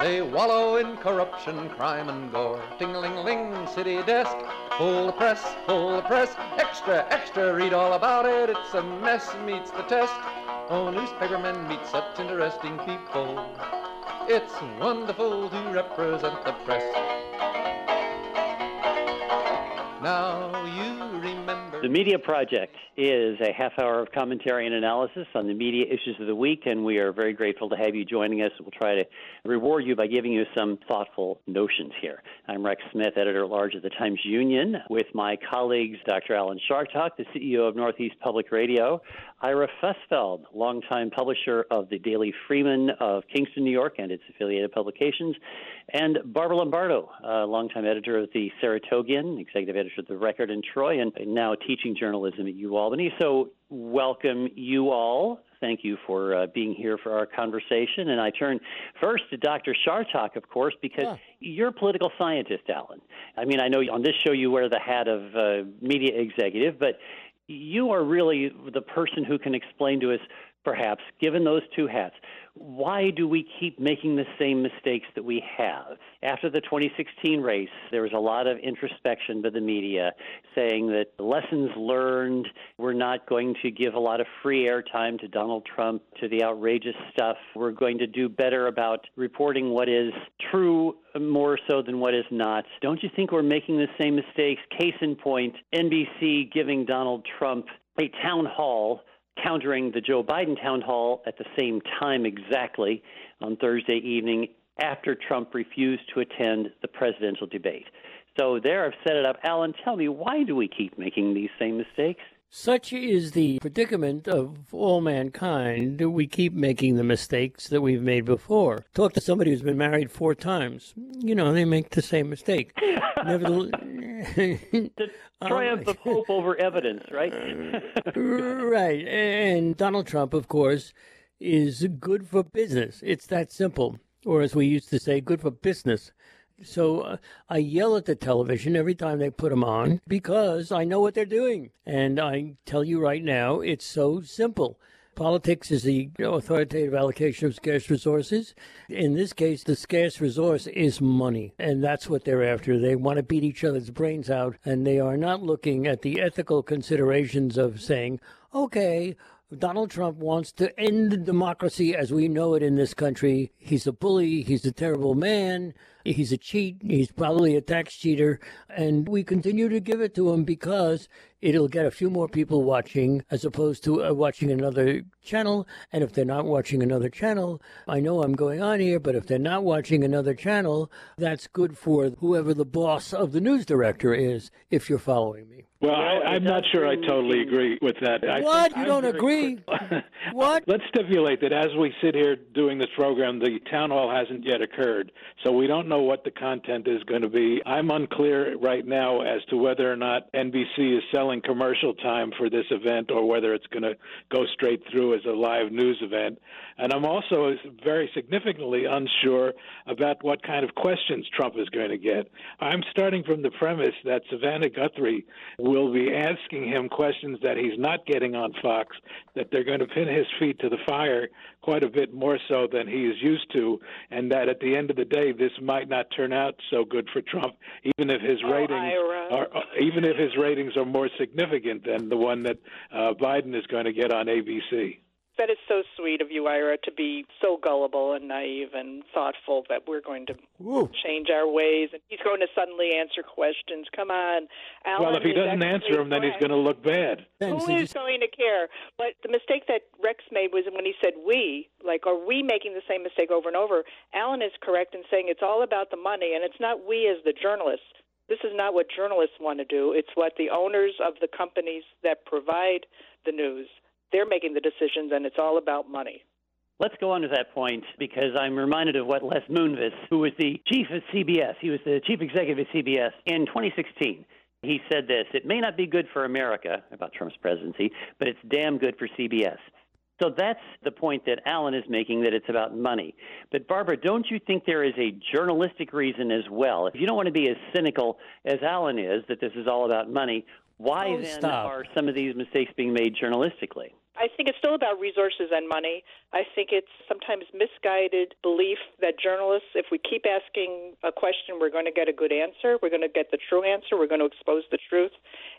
They wallow in corruption, crime and gore. Ting-a-ling-ling, city desk, pull the press, extra, extra, read all about it, it's a mess, meets the test. Oh, newspapermen meet such interesting people. It's wonderful to represent the press. Now you remember... The Media Project is a half hour of commentary and analysis on the media issues of the week, and we are very grateful to have you joining us. We'll try to reward you by giving you some thoughtful notions here. I'm Rex Smith, editor-at-large of the Times Union, with my colleagues Dr. Alan Chartock, the CEO of Northeast Public Radio, Ira Fusfeld, longtime publisher of the Daily Freeman of Kingston, New York, and its affiliated publications, and Barbara Lombardo, longtime editor of the Saratogian, executive editor of the Record in Troy, and now teaching journalism at UALB. So welcome you all. Thank you for being here for our conversation. And I turn first to Dr. Chartock, of course, because you're a political scientist, Alan. I mean, I know on this show you wear the hat of media executive, but you are really the person who can explain to us, perhaps, given those two hats, why do we keep making the same mistakes that we have? After the 2016 race, there was a lot of introspection by the media saying that lessons learned, we're not going to give a lot of free airtime to Donald Trump, to the outrageous stuff. We're going to do better about reporting what is true more so than what is not. Don't you think we're making the same mistakes? Case in point, NBC giving Donald Trump a town hall countering the Joe Biden town hall at the same time exactly on Thursday evening after Trump refused to attend the presidential debate. So there I've set it up. Alan, tell me, why do we keep making these same mistakes? Such is the predicament of all mankind. We keep making the mistakes that we've made before. Talk to somebody who's been married 4 times. You know, they make the same mistake. The triumph of hope over evidence, right? Right. And Donald Trump, of course, is good for business. It's that simple. Or as we used to say, good for business. So I yell at the television every time they put them on because I know what they're doing. And I tell you right now, it's so simple. Politics is the authoritative allocation of scarce resources. In this case, the scarce resource is money, and that's what they're after. They want to beat each other's brains out, and they are not looking at the ethical considerations of saying, okay, Donald Trump wants to end democracy as we know it in this country. He's a bully. He's a terrible man. He's a cheat. He's probably a tax cheater. And we continue to give it to him because it'll get a few more people watching as opposed to watching another channel. And if they're not watching another channel, I know I'm going on here, but if they're not watching another channel, that's good for whoever the boss of the news director is, if you're following me. Well, I'm not sure I totally agree with that. What? You don't agree? What? Let's stipulate that as we sit here doing this program, the town hall hasn't yet occurred, so we don't know what the content is going to be. I'm unclear right now as to whether or not NBC is selling commercial time for this event or whether it's going to go straight through as a live news event. And I'm also very significantly unsure about what kind of questions Trump is going to get. I'm starting from the premise that Savannah Guthrie will be asking him questions that he's not getting on Fox, that they're going to pin his feet to the fire quite a bit more so than he is used to, and that at the end of the day, this might not turn out so good for Trump, even if his ratings are more significant than the one that Biden is going to get on ABC. That is so sweet of you, Ira, to be so gullible and naive and thoughtful that we're going to change our ways. And he's going to suddenly answer questions. Come on, Alan. Well, if he doesn't answer them, then he's going to look bad. Who is going to care? But the mistake that Rex made was when he said we, like, are we making the same mistake over and over? Alan is correct in saying it's all about the money, and it's not we as the journalists. This is not what journalists want to do. It's what the owners of the companies that provide the news. They're making the decisions, and it's all about money. Let's go on to that point, because I'm reminded of what Les Moonves, who was the chief of CBS, he was the chief executive of CBS in 2016. He said this: it may not be good for America, about Trump's presidency, but it's damn good for CBS. So that's the point that Alan is making, that it's about money. But Barbara, don't you think there is a journalistic reason as well? If you don't want to be as cynical as Alan is, that this is all about money, why are some of these mistakes being made journalistically? I think it's still about resources and money. I think it's sometimes misguided belief that journalists, if we keep asking a question, we're going to get a good answer, we're going to get the true answer, we're going to expose the truth.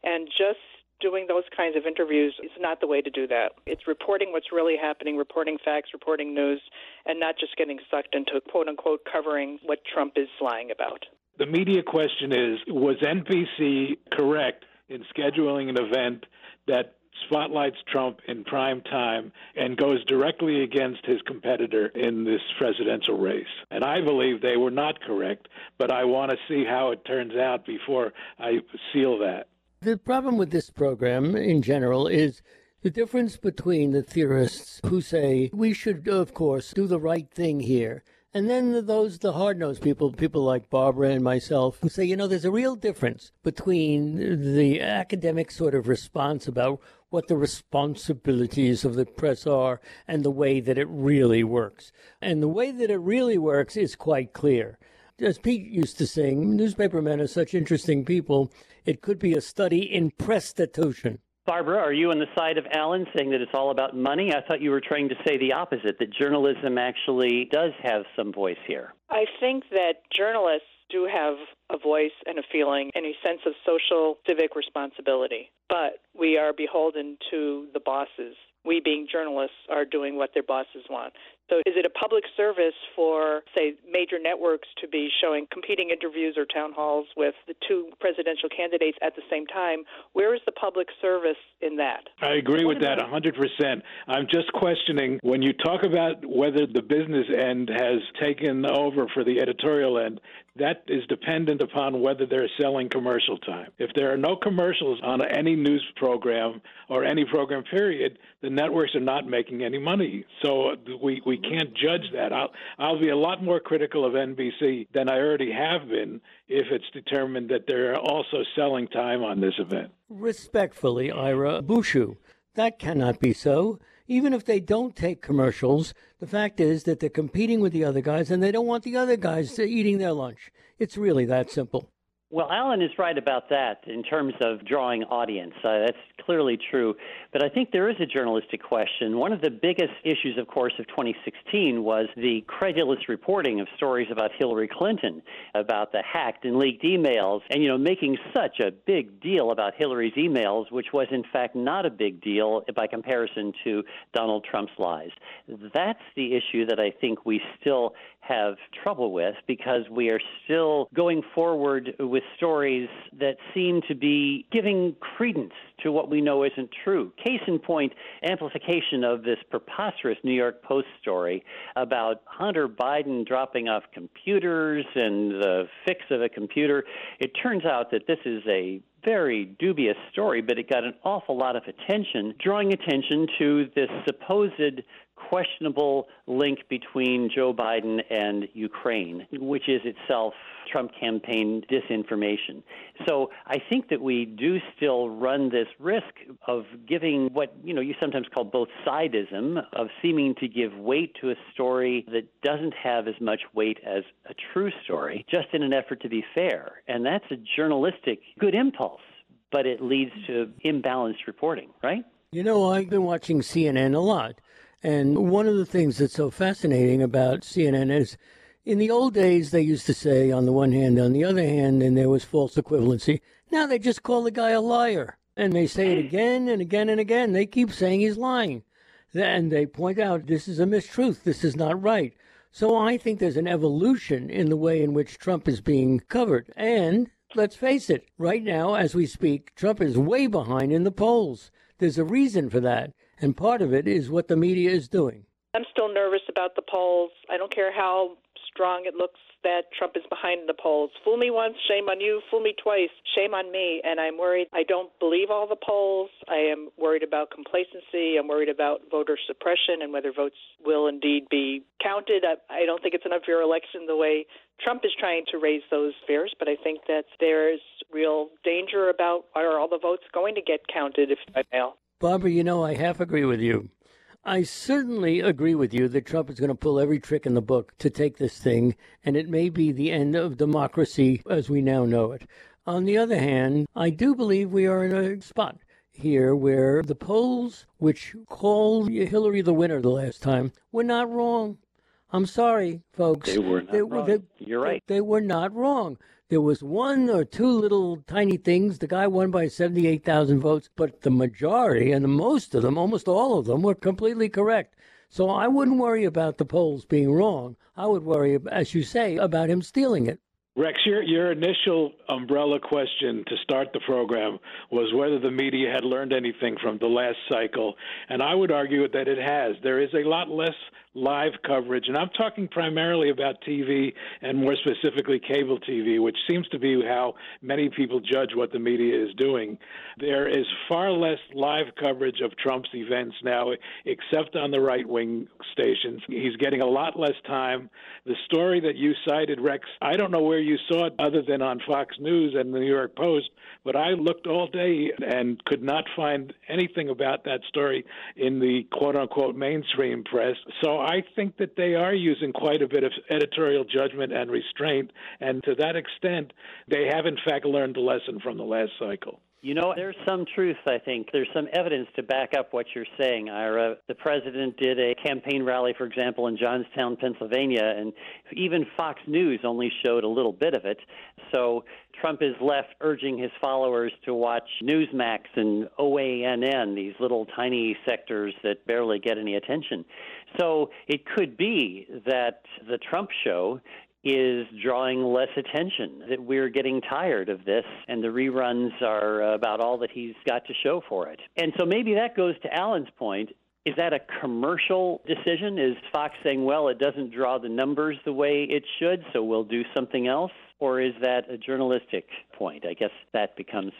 And just doing those kinds of interviews is not the way to do that. It's reporting what's really happening, reporting facts, reporting news, and not just getting sucked into, quote-unquote, covering what Trump is lying about. The media question is, was NBC correct in scheduling an event that spotlights Trump in prime time and goes directly against his competitor in this presidential race? And I believe they were not correct, but I want to see how it turns out before I seal that. The problem with this program in general is the difference between the theorists who say we should, of course, do the right thing here, and then those, the hard-nosed people like Barbara and myself, who say, you know, there's a real difference between the academic sort of response about what the responsibilities of the press are and the way that it really works. And the way that it really works is quite clear. As Pete used to sing, newspapermen are such interesting people, it could be a study in prostitution. Barbara, are you on the side of Alan saying that it's all about money? I thought you were trying to say the opposite, that journalism actually does have some voice here. I think that journalists do have a voice and a feeling and a sense of social, civic responsibility, but we are beholden to the bosses. We, being journalists, are doing what their bosses want. So is it a public service for, say, major networks to be showing competing interviews or town halls with the two presidential candidates at the same time? Where is the public service in that? I agree with that 100%. I'm just questioning, when you talk about whether the business end has taken over for the editorial end, that is dependent upon whether they're selling commercial time. If there are no commercials on any news program or any program period, the networks are not making any money. So we can't judge that. I'll be a lot more critical of NBC than I already have been if it's determined that they're also selling time on this event. Respectfully, Ira Bushu, that cannot be so. Even if they don't take commercials, the fact is that they're competing with the other guys and they don't want the other guys eating their lunch. It's really that simple. Well, Alan is right about that in terms of drawing audience. That's clearly true. But I think there is a journalistic question. One of the biggest issues, of course, of 2016 was the credulous reporting of stories about Hillary Clinton, about the hacked and leaked emails, and, you know, making such a big deal about Hillary's emails, which was, in fact, not a big deal by comparison to Donald Trump's lies. That's the issue that I think we still have trouble with, because we are still going forward with stories that seem to be giving credence to what we know isn't true. Case in point, amplification of this preposterous New York Post story about Hunter Biden dropping off computers and the fix of a computer. It turns out that this is a very dubious story, but it got an awful lot of attention, drawing attention to this supposed questionable link between Joe Biden and Ukraine, which is itself Trump campaign disinformation. So I think that we do still run this risk of giving what, you know, you sometimes call both sidism, of seeming to give weight to a story that doesn't have as much weight as a true story, just in an effort to be fair. And that's a journalistic good impulse, but it leads to imbalanced reporting, right? You know, I've been watching CNN a lot. And one of the things that's so fascinating about CNN is, in the old days, they used to say, on the one hand, on the other hand, and there was false equivalency. Now they just call the guy a liar. And they say it again and again and again. They keep saying he's lying. And they point out, this is a mistruth. This is not right. So I think there's an evolution in the way in which Trump is being covered. And let's face it, right now, as we speak, Trump is way behind in the polls. There's a reason for that. And part of it is what the media is doing. I'm still nervous about the polls. I don't care how strong it looks that Trump is behind in the polls. Fool me once, shame on you. Fool me twice, shame on me. And I'm worried. I don't believe all the polls. I am worried about complacency. I'm worried about voter suppression and whether votes will indeed be counted. I don't think it's an unfair election the way Trump is trying to raise those fears, but I think that there's real danger about are all the votes going to get counted if by mail. Barbara, you know, I half agree with you. I certainly agree with you that Trump is going to pull every trick in the book to take this thing, and it may be the end of democracy as we now know it. On the other hand, I do believe we are in a spot here where the polls, which called Hillary the winner the last time, were not wrong. I'm sorry, folks. They were not wrong. You're right. They were not wrong. There was one or two little tiny things. The guy won by 78,000 votes, but the majority and most of them, almost all of them, were completely correct. So I wouldn't worry about the polls being wrong. I would worry, as you say, about him stealing it. Rex, your initial umbrella question to start the program was whether the media had learned anything from the last cycle, and I would argue that it has. There is a lot less live coverage, and I'm talking primarily about TV and more specifically cable TV, which seems to be how many people judge what the media is doing. There is far less live coverage of Trump's events now, except on the right-wing stations. He's getting a lot less time. The story that you cited, Rex, I don't know where you saw it other than on Fox News and the New York Post, but I looked all day and could not find anything about that story in the quote-unquote mainstream press. So I think that they are using quite a bit of editorial judgment and restraint, and to that extent, they have in fact learned the lesson from the last cycle. You know, there's some truth, I think. There's some evidence to back up what you're saying, Ira. The president did a campaign rally, for example, in Johnstown, Pennsylvania, and even Fox News only showed a little bit of it. So Trump is left urging his followers to watch Newsmax and OANN, these little tiny sectors that barely get any attention. So it could be that the Trump show is drawing less attention, that we're getting tired of this, and the reruns are about all that he's got to show for it. And so maybe that goes to Alan's point. Is that a commercial decision? Is Fox saying, well, it doesn't draw the numbers the way it should, so we'll do something else? Or is that a journalistic point? I guess that becomes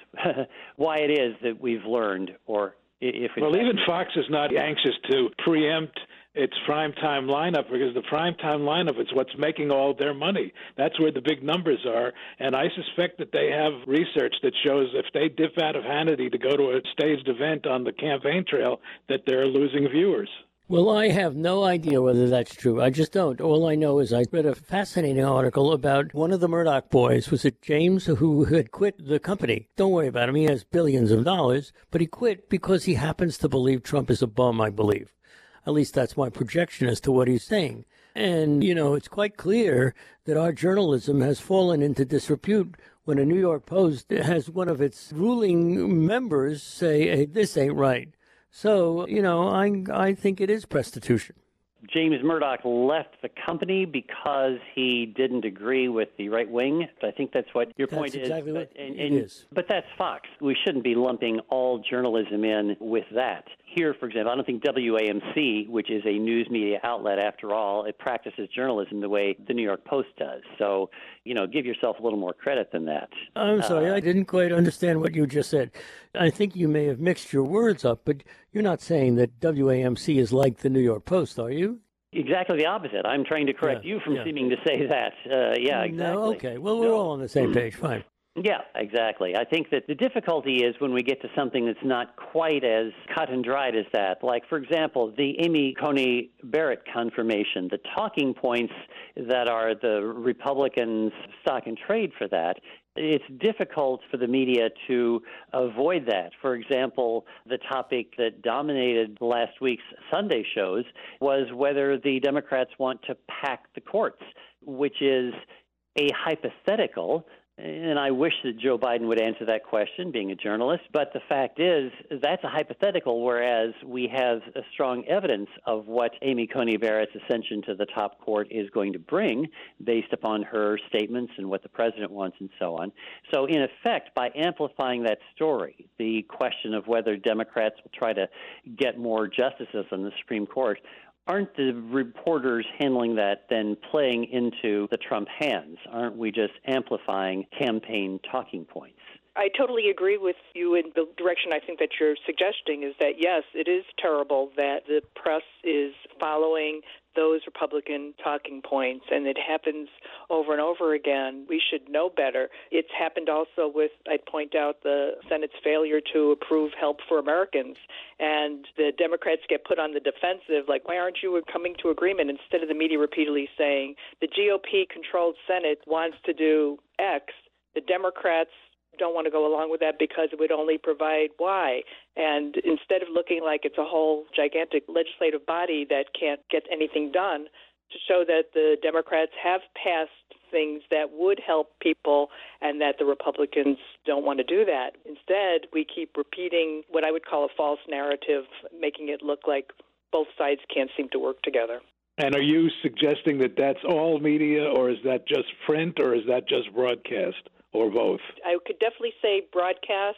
why it is that we've learned, or if it's... Well, even Fox is not anxious to preempt its primetime lineup, because the primetime lineup is what's making all their money. That's where the big numbers are, and I suspect that they have research that shows if they dip out of Hannity to go to a staged event on the campaign trail, that they're losing viewers. Well, I have no idea whether that's true. I just don't. All I know is I read a fascinating article about one of the Murdoch boys. Was it James, who had quit the company? Don't worry about him. He has billions of dollars, but he quit because he happens to believe Trump is a bum, I believe. At least that's my projection as to what he's saying. And, you know, it's quite clear that our journalism has fallen into disrepute when a New York Post has one of its ruling members say, hey, this ain't right. So, you know, I think it is prostitution. James Murdoch left the company because he didn't agree with the right wing. I think that's what your point is. Exactly what it is. But that's Fox. We shouldn't be lumping all journalism in with that. Here, for example, I don't think WAMC, which is a news media outlet after all, it practices journalism the way the New York Post does. So, you know, give yourself a little more credit than that. I'm sorry, I didn't quite understand what you just said. I think you may have mixed your words up, but you're not saying that WAMC is like the New York Post, are you? Exactly the opposite. I'm trying to correct you from seeming to say that. Exactly. No, okay. Well, we're all on the same page. Fine. Yeah, exactly. I think that the difficulty is when we get to something that's not quite as cut and dried as that. Like, for example, the Amy Coney Barrett confirmation, the talking points that are the Republicans' stock and trade for that. It's difficult for the media to avoid that. For example, the topic that dominated last week's Sunday shows was whether the Democrats want to pack the courts, which is a hypothetical. And I wish that Joe Biden would answer that question, being a journalist. But the fact is, that's a hypothetical, whereas we have a strong evidence of what Amy Coney Barrett's ascension to the top court is going to bring based upon her statements and what the president wants and so on. So in effect, by amplifying that story, the question of whether Democrats will try to get more justices on the Supreme Court aren't the reporters handling that then playing into the Trump hands? Aren't we just amplifying campaign talking points? I totally agree with you in the direction I think that you're suggesting is that, yes, it is terrible that the press is following those Republican talking points, and it happens over and over again. We should know better. It's happened also with, I'd point out, the Senate's failure to approve help for Americans, and the Democrats get put on the defensive, like, why aren't you coming to agreement? Instead of the media repeatedly saying, the GOP-controlled Senate wants to do X, the Democrats don't want to go along with that because it would only provide Y. And instead of looking like it's a whole gigantic legislative body that can't get anything done, to show that the Democrats have passed things that would help people and that the Republicans don't want to do that. Instead, we keep repeating what I would call a false narrative, making it look like both sides can't seem to work together. And are you suggesting that that's all media, or is that just print, or is that just broadcast? Or both? I could definitely say broadcast,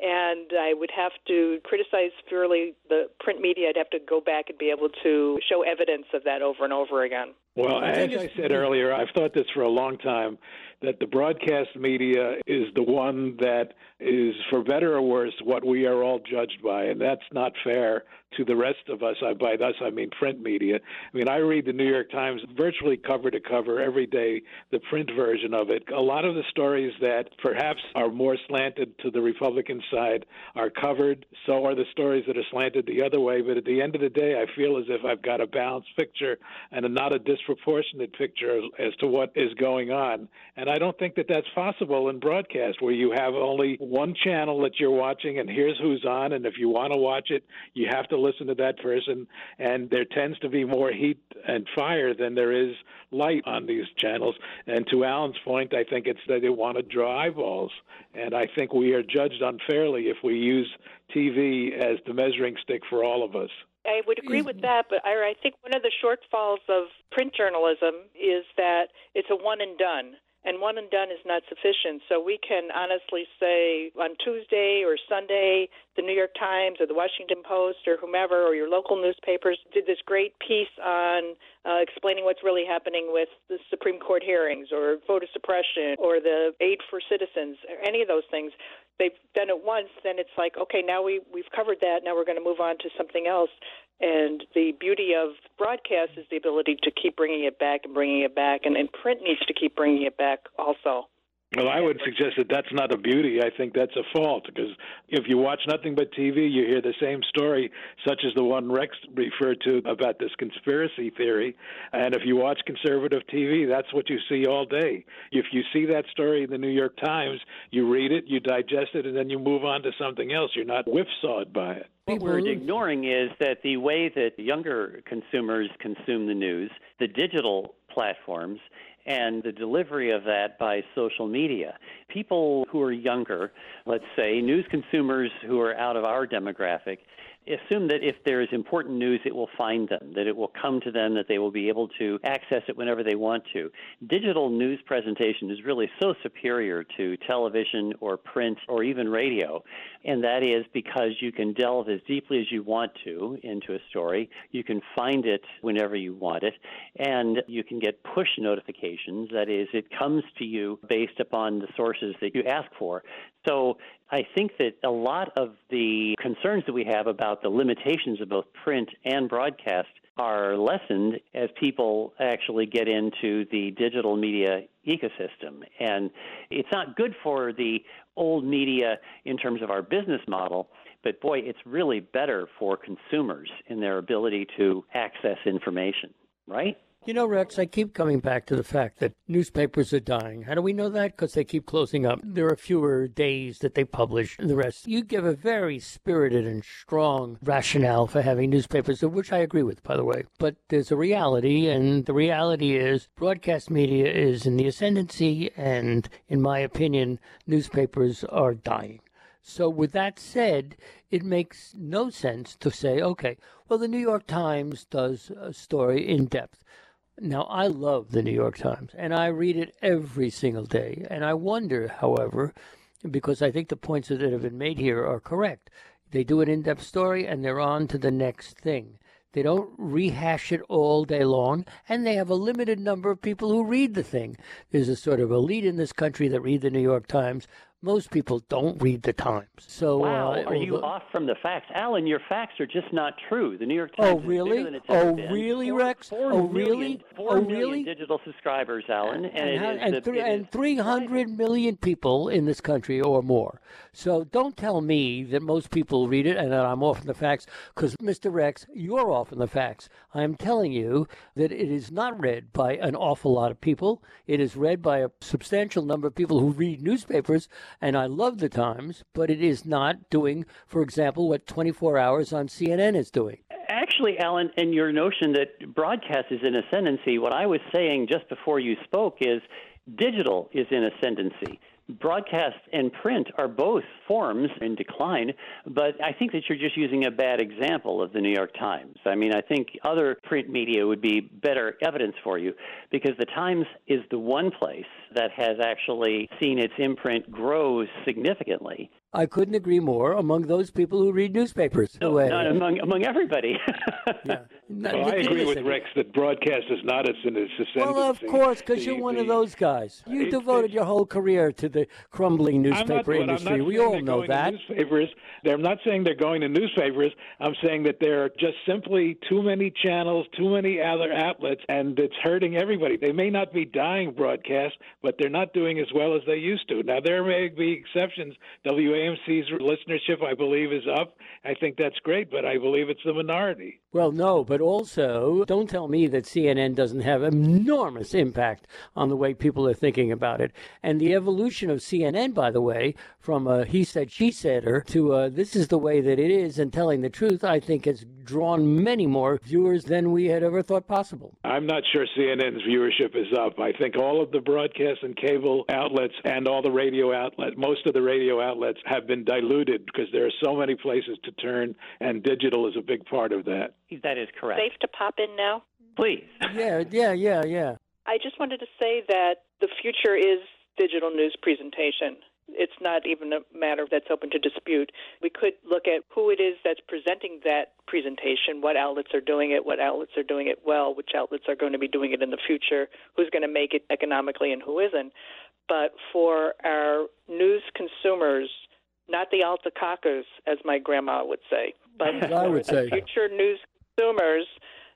and I would have to criticize fairly the print media. I'd have to go back and be able to show evidence of that over and over again. Well, as I said earlier, I've thought this for a long time, that the broadcast media is the one that is, for better or worse, what we are all judged by, and that's not fair to the rest of us. By us, I mean print media. I mean, I read the New York Times virtually cover to cover every day, the print version of it. A lot of the stories that perhaps are more slanted to the Republican side are covered. So are the stories that are slanted the other way. But at the end of the day, I feel as if I've got a balanced picture and not a disproportionate picture as to what is going on. And I don't think that that's possible in broadcast, where you have only one channel that you're watching and here's who's on. And if you want to watch it, you have to listen to that person, and there tends to be more heat and fire than there is light on these channels. And to Alan's point, I think it's that they want to draw eyeballs, and I think we are judged unfairly if we use TV as the measuring stick for all of us. I would agree with that, but Ira, I think one of the shortfalls of print journalism is that it's a one and done. And one and done is not sufficient. So we can honestly say on Tuesday or Sunday, the New York Times or the Washington Post or whomever or your local newspapers did this great piece on explaining what's really happening with the Supreme Court hearings or voter suppression or the aid for citizens or any of those things. They've done it once, then it's like, okay, now we've covered that. Now we're going to move on to something else. And the beauty of broadcast is the ability to keep bringing it back, and print needs to keep bringing it back also. Well, I would suggest that that's not a beauty. I think that's a fault, because if you watch nothing but TV, you hear the same story, such as the one Rex referred to about this conspiracy theory. And if you watch conservative TV, that's what you see all day. If you see that story in the New York Times, you read it, you digest it, and then you move on to something else. You're not whipsawed by it. What we're ignoring is that the way that younger consumers consume the news, the digital platforms, and the delivery of that by social media. People who are younger, let's say, news consumers who are out of our demographic, assume that if there is important news, it will find them, that it will come to them, that they will be able to access it whenever they want to. Digital news presentation is really so superior to television or print or even radio, and that is because you can delve as deeply as you want to into a story. You can find it whenever you want it, and you can get push notifications. That is, it comes to you based upon the sources that you ask for. So I think that a lot of the concerns that we have about the limitations of both print and broadcast are lessened as people actually get into the digital media ecosystem. And it's not good for the old media in terms of our business model, but boy, it's really better for consumers in their ability to access information, right? You know, Rex, I keep coming back to the fact that newspapers are dying. How do we know that? Because they keep closing up. There are fewer days that they publish and the rest. You give a very spirited and strong rationale for having newspapers, which I agree with, by the way. But there's a reality, and the reality is broadcast media is in the ascendancy, and in my opinion, newspapers are dying. So with that said, it makes no sense to say, okay, well, the New York Times does a story in depth. Now, I love the New York Times, and I read it every single day. And I wonder, however, because I think the points that have been made here are correct. They do an in-depth story, and they're on to the next thing. They don't rehash it all day long, and they have a limited number of people who read the thing. There's a sort of elite in this country that read the New York Times. Most people don't read the Times. So, are you off from the facts? Alan, your facts are just not true. The New York Times is bigger than it's ever been. Rex? Four million digital subscribers, Alan. And 300 million people in this country or more. So don't tell me that most people read it and that I'm off on the facts, because, Mr. Rex, you're off on the facts. I'm telling you that it is not read by an awful lot of people. It is read by a substantial number of people who read newspapers. And I love the Times, but it is not doing, for example, what 24 Hours on CNN is doing. Actually, Alan, in your notion that broadcast is in ascendancy, what I was saying just before you spoke is digital is in ascendancy. Broadcast and print are both forms in decline, but I think that you're just using a bad example of the New York Times. I mean, I think other print media would be better evidence for you, because the Times is the one place that has actually seen its imprint grow significantly. I couldn't agree more. Among those people who read newspapers, among everybody. Yeah. Well, I agree with Rex that broadcast is not as an ascendancy. Well, of course, because you're one of those guys. You devoted your whole career to the crumbling newspaper industry. We all know that. I'm not saying they're going to newspapers. I'm saying that there are just simply too many channels, too many other outlets, and it's hurting everybody. They may not be dying broadcast, but they're not doing as well as they used to. Now, there may be exceptions. WAMC's listenership, I believe, is up. I think that's great, but I believe it's the minority. Well, no, but also, don't tell me that CNN doesn't have enormous impact on the way people are thinking about it. And the evolution of CNN, by the way, from a he said, she said-er to this is the way that it is and telling the truth, I think has drawn many more viewers than we had ever thought possible. I'm not sure CNN's viewership is up. I think all of the broadcast and cable outlets and all the radio outlets, most of the radio outlets have been diluted because there are so many places to turn, and digital is a big part of that. That is correct. Safe to pop in now? Please. Yeah. I just wanted to say that the future is digital news presentation. It's not even a matter that's open to dispute. We could look at who it is that's presenting that presentation, what outlets are doing it, what outlets are doing it well, which outlets are going to be doing it in the future, who's going to make it economically and who isn't. But for our news consumers, not the alta-cockers, as my grandma would say, but future news consumers,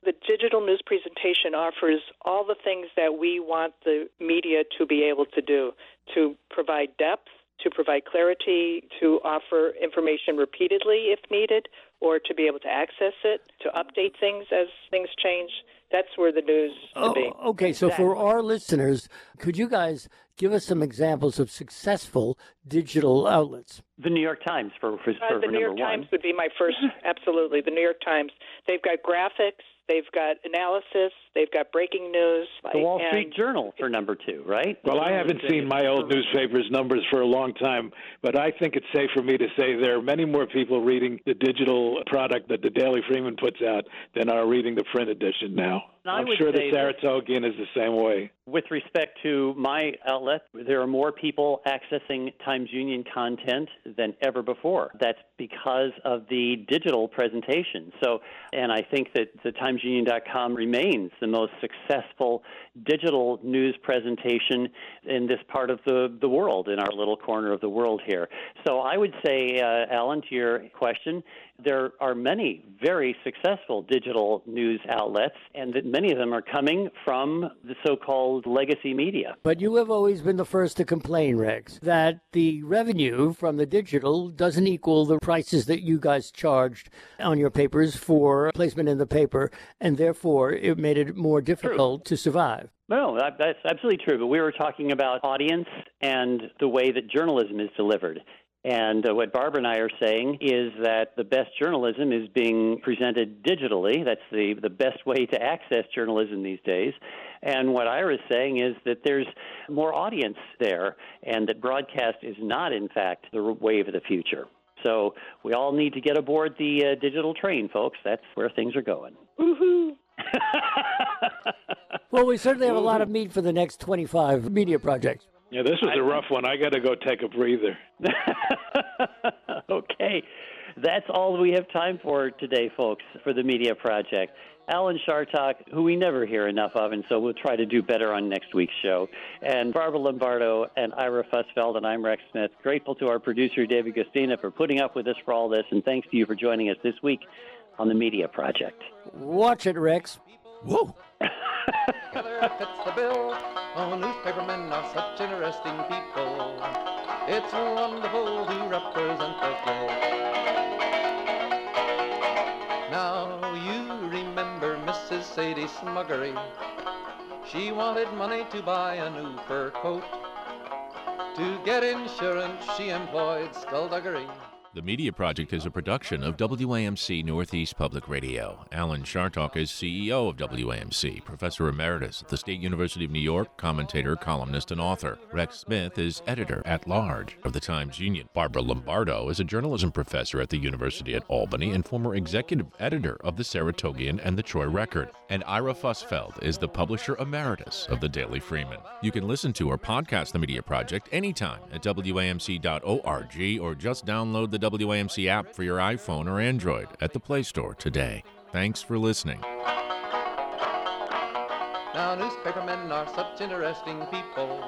the digital news presentation offers all the things that we want the media to be able to do, to provide depth, to provide clarity, to offer information repeatedly if needed, or to be able to access it, to update things as things change. That's where the news should be. Okay, so exactly. For our listeners, could you guys give us some examples of successful digital outlets? The New York Times for number one. The New York Times would be my first, absolutely. The New York Times. They've got graphics. They've got analysis. They've got breaking news. The Wall Street Journal for number two, right? Well, I haven't seen my old newspaper's numbers for a long time, but I think it's safe for me to say there are many more people reading the digital product that the Daily Freeman puts out than are reading the print edition now. I'm sure the Saratogian is the same way. With respect to my outlet, there are more people accessing Times Union content than ever before. That's because of the digital presentation. So, and I think that the TimesUnion.com remains the most successful digital news presentation in this part of the world, in our little corner of the world here. So I would say, Alan, to your question, there are many very successful digital news outlets, and that many of them are coming from the so-called legacy media. But you have always been the first to complain, Rex, that the revenue from the digital doesn't equal the prices that you guys charged on your papers for placement in the paper, and therefore it made it more difficult to survive. No, that's absolutely true. But we were talking about audience and the way that journalism is delivered. And what Barbara and I are saying is that the best journalism is being presented digitally. That's the best way to access journalism these days. And what Ira is saying is that there's more audience there, and that broadcast is not, in fact, the wave of the future. So we all need to get aboard the digital train, folks. That's where things are going. Woohoo! Well, we certainly have a lot of meat for the next 25 media projects. Yeah, this was a rough one. I got to go take a breather. Okay. That's all we have time for today, folks, for The Media Project. Alan Chartock, who we never hear enough of, and so we'll try to do better on next week's show, and Barbara Lombardo and Ira Fusfeld, and I'm Rex Smith. Grateful to our producer, David Gustina, for putting up with us for all this, and thanks to you for joining us this week on The Media Project. Watch it, Rex. Whoa. Together fits the bill. Oh, newspapermen are such interesting people. It's wonderful to represent the bill. Now you remember Mrs. Sadie Smuggery. She wanted money to buy a new fur coat. To get insurance, she employed skullduggery. The Media Project is a production of WAMC Northeast Public Radio. Alan Chartock is CEO of WAMC, Professor Emeritus at the State University of New York, commentator, columnist, and author. Rex Smith is Editor-at-Large of the Times Union. Barbara Lombardo is a journalism professor at the University at Albany and former executive editor of The Saratogian and the Troy Record. And Ira Fusfeld is the Publisher Emeritus of the Daily Freeman. You can listen to or podcast The Media Project anytime at WAMC.org or just download the WAMC app for your iPhone or Android at the Play Store today. Thanks for listening. Now, newspapermen are such interesting people.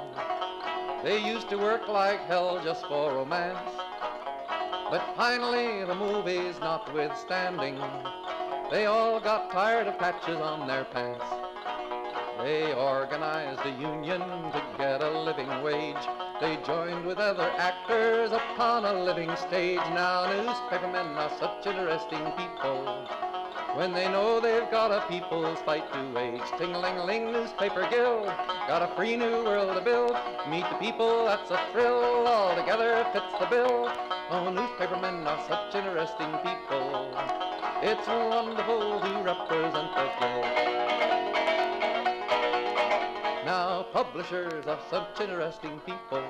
They used to work like hell just for romance. But finally, the movies notwithstanding, they all got tired of patches on their pants. They organized a union to get a living wage. They joined with other actors upon a living stage. Now newspapermen are such interesting people. When they know they've got a people's fight to wage. Ting-a-ling-a-ling, newspaper guild. Got a free new world to build. Meet the people, that's a thrill. All together fits the bill. Oh, newspapermen are such interesting people. It's wonderful to represent the bill. Now publishers are such interesting people.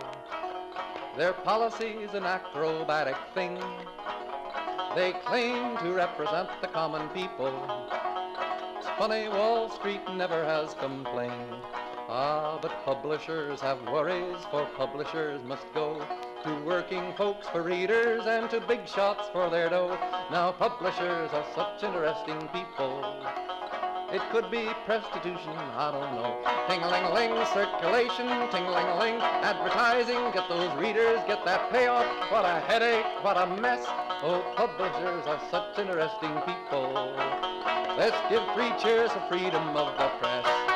Their policy's an acrobatic thing. They claim to represent the common people. It's funny, Wall Street never has complained. Ah, but publishers have worries, for publishers must go to working folks for readers and to big shots for their dough. Now publishers are such interesting people. It could be prostitution, I don't know. Ting-a-ling-a-ling, circulation, ting-a-ling-a-ling, advertising, get those readers, get that payoff. What a headache, what a mess. Oh, publishers are such interesting people. Let's give 3 cheers for freedom of the press.